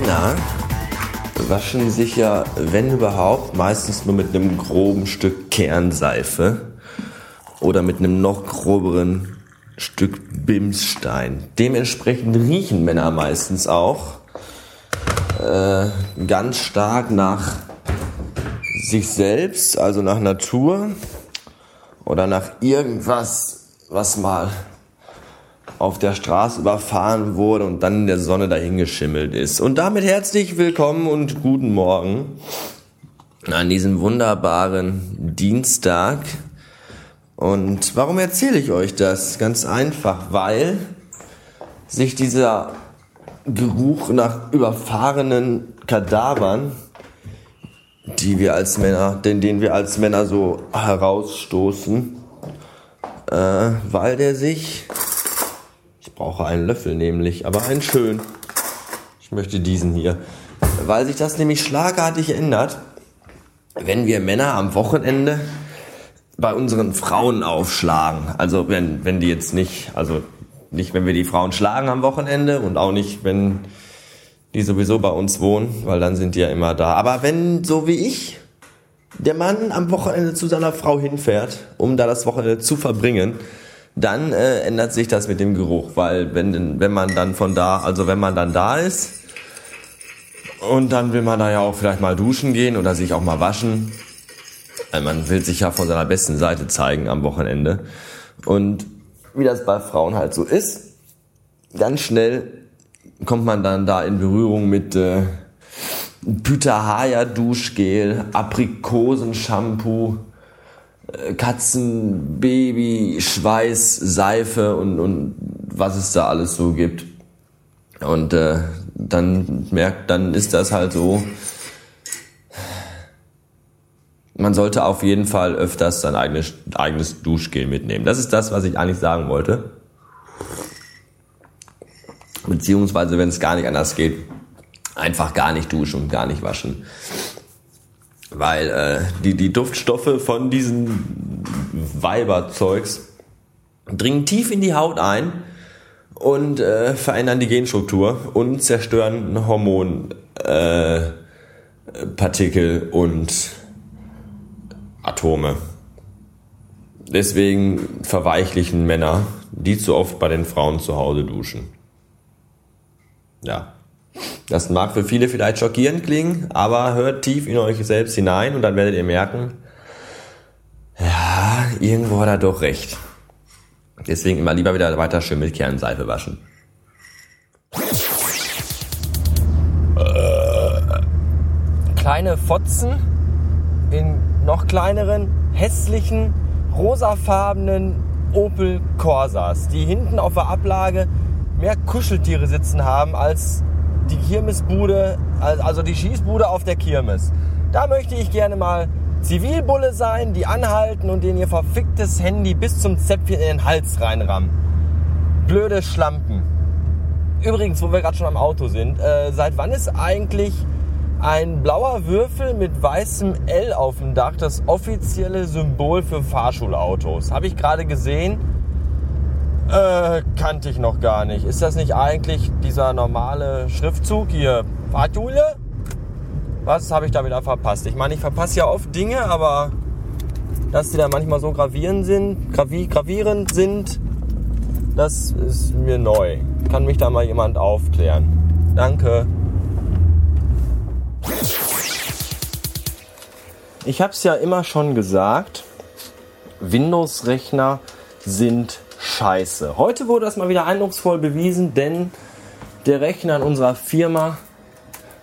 Männer waschen sich ja, wenn überhaupt, meistens nur mit einem groben Stück Kernseife oder mit einem noch groberen Stück Bimsstein. Dementsprechend riechen Männer meistens auch ganz stark nach sich selbst, also nach Natur oder nach irgendwas, was mal auf der Straße überfahren wurde und dann in der Sonne dahingeschimmelt ist. Und damit herzlich willkommen und guten Morgen an diesem wunderbaren Dienstag. Und warum erzähle ich euch das? Ganz einfach, weil sich dieser Geruch nach überfahrenen Kadavern, den wir als Männer so herausstoßen, weil der sich... Ich brauche einen Löffel nämlich, aber einen schönen. Ich möchte diesen hier. Weil sich das nämlich schlagartig ändert, wenn wir Männer am Wochenende bei unseren Frauen aufschlagen. Also wenn die jetzt nicht, also nicht, wenn wir die Frauen schlagen am Wochenende und auch nicht, wenn die sowieso bei uns wohnen, weil dann sind die ja immer da. Aber wenn, so wie ich, der Mann am Wochenende zu seiner Frau hinfährt, um da das Wochenende zu verbringen, dann ändert sich das mit dem Geruch, weil wenn man dann da ist und dann will man da ja auch vielleicht mal duschen gehen oder sich auch mal waschen, weil man will sich ja von seiner besten Seite zeigen am Wochenende. Und wie das bei Frauen halt so ist, ganz schnell kommt man dann da in Berührung mit Pitahaya Duschgel, Aprikosenshampoo, Katzenbaby, Schweiß, Seife und was es da alles so gibt. Und dann ist das halt so. Man sollte auf jeden Fall öfters sein eigenes Duschgel mitnehmen. Das ist das, was ich eigentlich sagen wollte. Beziehungsweise, wenn es gar nicht anders geht, einfach gar nicht duschen und gar nicht waschen. Weil die Duftstoffe von diesem Weiberzeugs dringen tief in die Haut ein und verändern die Genstruktur und zerstören Hormonpartikel und Atome. Deswegen verweichlichen Männer, die zu oft bei den Frauen zu Hause duschen. Ja. Das mag für viele vielleicht schockierend klingen, aber hört tief in euch selbst hinein und dann werdet ihr merken, ja, irgendwo hat er doch recht. Deswegen immer lieber wieder weiter schön mit Kernseife waschen. Kleine Fotzen in noch kleineren, hässlichen, rosafarbenen Opel Corsas, die hinten auf der Ablage mehr Kuscheltiere sitzen haben als die Kirmesbude, also die Schießbude auf der Kirmes. Da möchte ich gerne mal Zivilbulle sein, die anhalten und denen ihr verficktes Handy bis zum Zäpfchen in den Hals reinrammen. Blöde Schlampen. Übrigens, wo wir gerade schon am Auto sind, seit wann ist eigentlich ein blauer Würfel mit weißem L auf dem Dach das offizielle Symbol für Fahrschulautos? Habe ich gerade gesehen. Kannte ich noch gar nicht. Ist das nicht eigentlich dieser normale Schriftzug hier? Fahrschule? Was habe ich da wieder verpasst? Ich meine, ich verpasse ja oft Dinge, aber dass die da manchmal so gravierend sind, das ist mir neu. Kann mich da mal jemand aufklären? Danke. Ich habe es ja immer schon gesagt, Windows-Rechner sind scheiße. Heute wurde das mal wieder eindrucksvoll bewiesen, denn der Rechner in unserer Firma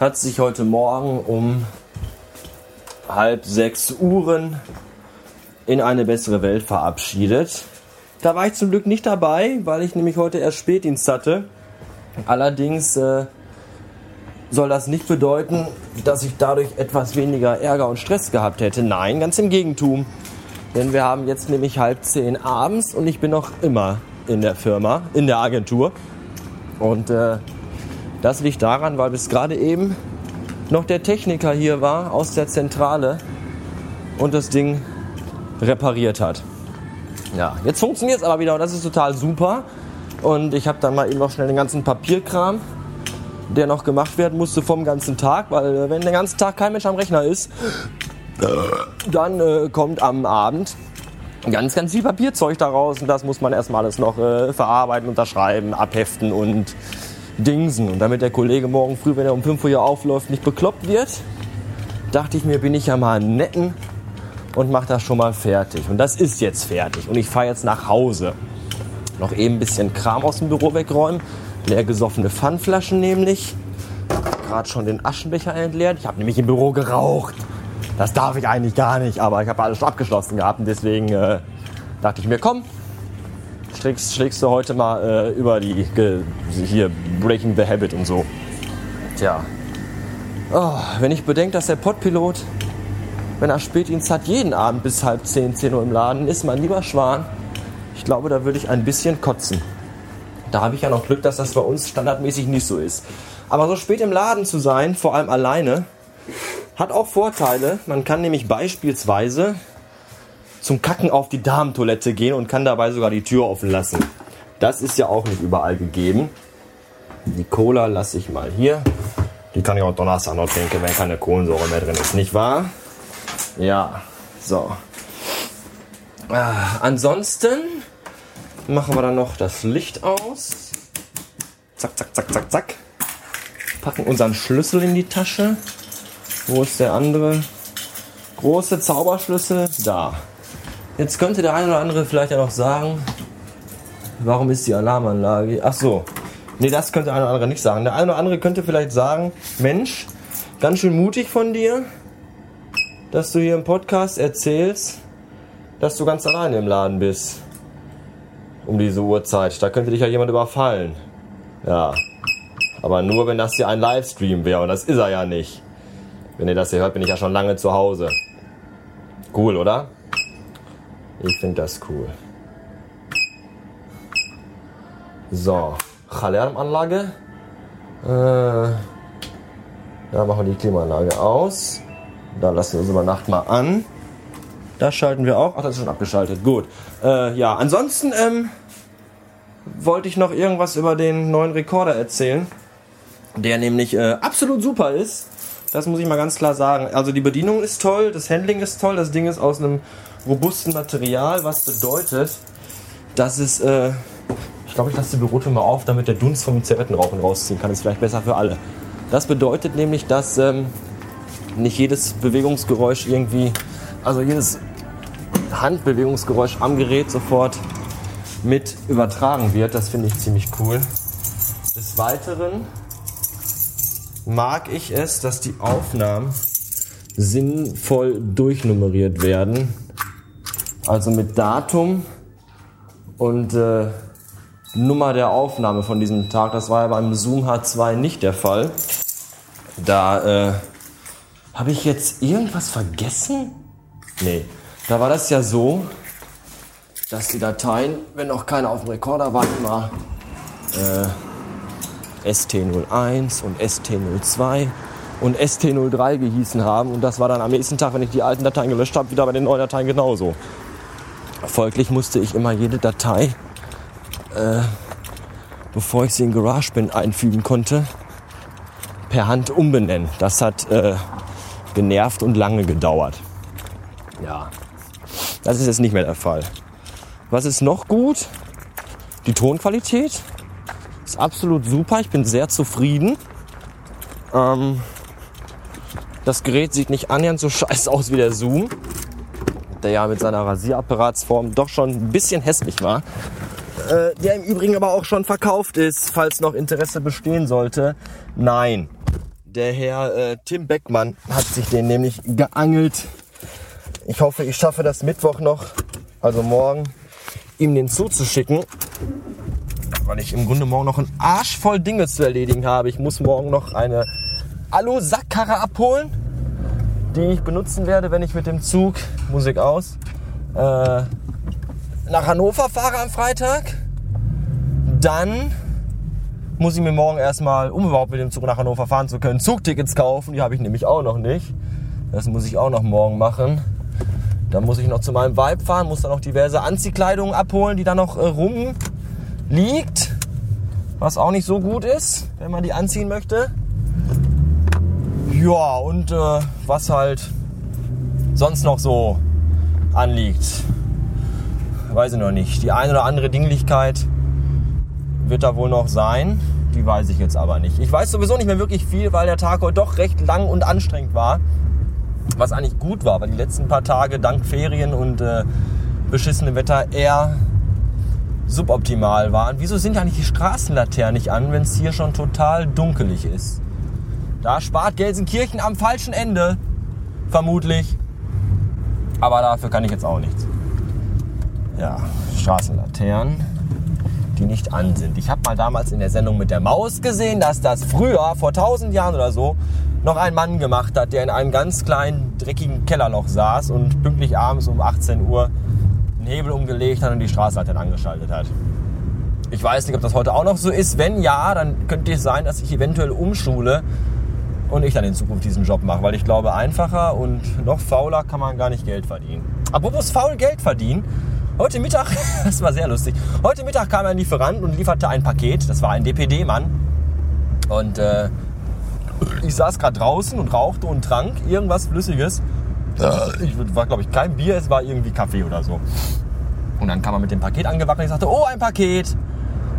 hat sich heute Morgen um 5:30 in eine bessere Welt verabschiedet. Da war ich zum Glück nicht dabei, weil ich nämlich heute erst Spätdienst hatte. Allerdings soll das nicht bedeuten, dass ich dadurch etwas weniger Ärger und Stress gehabt hätte. Nein, ganz im Gegentum. Denn wir haben jetzt nämlich 9:30 abends und ich bin noch immer in der Firma, in der Agentur. Und das liegt daran, weil bis gerade eben noch der Techniker hier war aus der Zentrale und das Ding repariert hat. Ja, jetzt funktioniert es aber wieder und das ist total super. Und ich habe dann mal eben noch schnell den ganzen Papierkram der noch gemacht werden musste vom ganzen Tag, weil wenn den ganzen Tag kein Mensch am Rechner ist, dann kommt am Abend ganz, ganz viel Papierzeug da raus und das muss man erstmal alles noch verarbeiten, unterschreiben, abheften und dingsen. Und damit der Kollege morgen früh, wenn er um 5 Uhr hier aufläuft, nicht bekloppt wird, dachte ich mir, bin ich ja mal netten und mache das schon mal fertig. Und das ist jetzt fertig und ich fahre jetzt nach Hause. Noch eben ein bisschen Kram aus dem Büro wegräumen, leer gesoffene Pfandflaschen nämlich. Gerade schon den Aschenbecher entleert, ich habe nämlich im Büro geraucht. Das darf ich eigentlich gar nicht, aber ich habe alles schon abgeschlossen gehabt und deswegen dachte ich mir, komm, schlägst du heute mal über die hier Breaking the Habit und so. Tja, oh, wenn ich bedenke, dass der Podpilot, wenn er Spätdienst hat, jeden Abend bis 9:30, 10 Uhr im Laden ist, mein lieber Schwan, ich glaube, da würde ich ein bisschen kotzen. Da habe ich ja noch Glück, dass das bei uns standardmäßig nicht so ist. Aber so spät im Laden zu sein, vor allem alleine, hat auch Vorteile. Man kann nämlich beispielsweise zum Kacken auf die Damentoilette gehen und kann dabei sogar die Tür offen lassen. Das ist ja auch nicht überall gegeben. Die Cola lasse ich mal hier. Die kann ich auch Donnerstag noch trinken, wenn keine Kohlensäure mehr drin ist, nicht wahr? Ja, so. Ansonsten machen wir dann noch das Licht aus. Zack, zack, zack, zack, zack. Packen unseren Schlüssel in die Tasche. Wo ist der andere? Große Zauberschlüssel? Da. Jetzt könnte der eine oder andere vielleicht ja noch sagen, warum ist die Alarmanlage? Ach so. Nee, das könnte der eine oder andere nicht sagen. Der eine oder andere könnte vielleicht sagen, Mensch, ganz schön mutig von dir, dass du hier im Podcast erzählst, dass du ganz alleine im Laden bist. Um diese Uhrzeit. Da könnte dich ja jemand überfallen. Ja. Aber nur, wenn das hier ein Livestream wäre. Und das ist er ja nicht. Wenn ihr das hier hört, bin ich ja schon lange zu Hause. Cool, oder? Ich finde das cool. So, Alarmanlage. Da machen wir die Klimaanlage aus. Da lassen wir uns über Nacht mal an. Das schalten wir auch. Ach, das ist schon abgeschaltet. Gut. Ja, ansonsten wollte ich noch irgendwas über den neuen Rekorder erzählen, der nämlich absolut super ist. Das muss ich mal ganz klar sagen. Also die Bedienung ist toll, das Handling ist toll, das Ding ist aus einem robusten Material, was bedeutet, dass es, ich glaube, ich lasse die Bürotür mal auf, damit der Dunst vom Zigarettenrauchen rausziehen kann. Ist vielleicht besser für alle. Das bedeutet nämlich, dass nicht jedes Bewegungsgeräusch irgendwie, also jedes Handbewegungsgeräusch am Gerät sofort mit übertragen wird. Das finde ich ziemlich cool. Des Weiteren mag ich es, dass die Aufnahmen sinnvoll durchnummeriert werden. Also mit Datum und Nummer der Aufnahme von diesem Tag. Das war ja beim Zoom H2 nicht der Fall. Da habe ich jetzt irgendwas vergessen? Nee, da war das ja so, dass die Dateien, wenn noch keine auf dem Rekorder waren, immer ST01 und ST02 und ST03 gehießen haben. Und das war dann am nächsten Tag, wenn ich die alten Dateien gelöscht habe, wieder bei den neuen Dateien genauso. Folglich musste ich immer jede Datei, bevor ich sie in GarageBand einfügen konnte, per Hand umbenennen. Das hat genervt und lange gedauert. Ja, das ist jetzt nicht mehr der Fall. Was ist noch gut? Die Tonqualität. Ist absolut super, ich bin sehr zufrieden. Das Gerät sieht nicht annähernd so scheiße aus wie der Zoom, der ja mit seiner Rasierapparatsform doch schon ein bisschen hässlich war. Der im Übrigen aber auch schon verkauft ist, falls noch Interesse bestehen sollte. Nein, der Herr Tim Beckmann hat sich den nämlich geangelt. Ich hoffe, ich schaffe das Mittwoch noch, also morgen, ihm den zuzuschicken. Weil ich im Grunde morgen noch einen Arsch voll Dinge zu erledigen habe. Ich muss morgen noch eine Alu-Sackkarre abholen, die ich benutzen werde, wenn ich mit dem Zug, Musik aus, nach Hannover fahre am Freitag. Dann muss ich mir morgen erstmal, um überhaupt mit dem Zug nach Hannover fahren zu können, Zugtickets kaufen. Die habe ich nämlich auch noch nicht. Das muss ich auch noch morgen machen. Dann muss ich noch zu meinem Vibe fahren, muss dann noch diverse Anziehkleidungen abholen, die da noch rumliegt was auch nicht so gut ist, wenn man die anziehen möchte. Ja, und was halt sonst noch so anliegt, weiß ich noch nicht. Die ein oder andere Dinglichkeit wird da wohl noch sein, die weiß ich jetzt aber nicht. Ich weiß sowieso nicht mehr wirklich viel, weil der Tag heute doch recht lang und anstrengend war, was eigentlich gut war, weil die letzten paar Tage dank Ferien und beschissenem Wetter eher suboptimal waren. Wieso sind eigentlich die Straßenlaternen nicht an, wenn es hier schon total dunkelig ist? Da spart Gelsenkirchen am falschen Ende, vermutlich. Aber dafür kann ich jetzt auch nichts. Ja, Straßenlaternen, die nicht an sind. Ich habe mal damals in der Sendung mit der Maus gesehen, dass das früher, vor 1000 Jahren oder so, noch ein Mann gemacht hat, der in einem ganz kleinen, dreckigen Kellerloch saß und pünktlich abends um 18 Uhr Hebel umgelegt hat und die Straßenlaternen angeschaltet hat. Ich weiß nicht, ob das heute auch noch so ist. Wenn ja, dann könnte es sein, dass ich eventuell umschule und ich dann in Zukunft diesen Job mache, weil ich glaube, einfacher und noch fauler kann man gar nicht Geld verdienen. Apropos faul Geld verdienen, heute Mittag, das war sehr lustig, heute Mittag kam ein Lieferant und lieferte ein Paket, das war ein DPD-Mann und ich saß gerade draußen und rauchte und trank irgendwas Flüssiges. Es war, glaube ich, kein Bier, es war irgendwie Kaffee oder so. Und dann kam er mit dem Paket angewackelt und ich sagte, oh, ein Paket!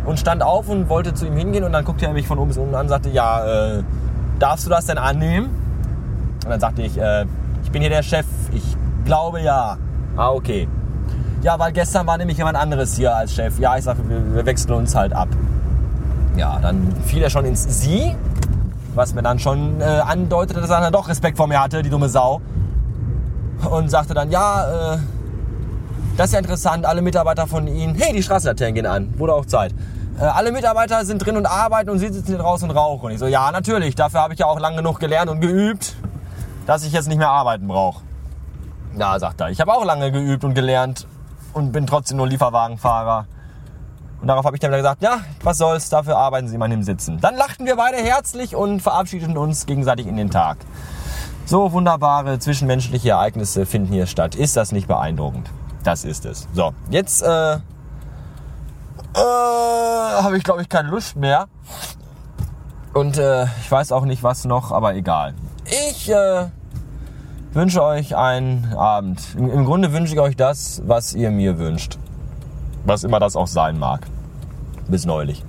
Und stand auf und wollte zu ihm hingehen und dann guckte er mich von oben bis unten an und sagte, ja, darfst du das denn annehmen? Und dann sagte ich, ich bin hier der Chef, ich glaube ja. Ah, okay. Ja, weil gestern war nämlich jemand anderes hier als Chef. Ja, ich sagte, wir wechseln uns halt ab. Ja, dann fiel er schon ins Sie, was mir dann schon andeutete, dass er dann doch Respekt vor mir hatte, die dumme Sau. Und sagte dann, ja, das ist ja interessant, alle Mitarbeiter von Ihnen, hey, die Straßenlaternen gehen an, wurde auch Zeit. Alle Mitarbeiter sind drin und arbeiten und Sie sitzen hier draußen und rauchen. Und ich so, ja, natürlich, dafür habe ich ja auch lang genug gelernt und geübt, dass ich jetzt nicht mehr arbeiten brauche. Ja, sagt er, ich habe auch lange geübt und gelernt und bin trotzdem nur Lieferwagenfahrer. Und darauf habe ich dann wieder gesagt, ja, was soll's, dafür arbeiten Sie immerhin im Sitzen. Dann lachten wir beide herzlich und verabschiedeten uns gegenseitig in den Tag. So wunderbare zwischenmenschliche Ereignisse finden hier statt. Ist das nicht beeindruckend? Das ist es. So, jetzt habe ich, glaube ich, keine Lust mehr. Und ich weiß auch nicht, was noch, aber egal. Ich wünsche euch einen Abend. Im Grunde wünsche ich euch das, was ihr mir wünscht. Was immer das auch sein mag. Bis neulich.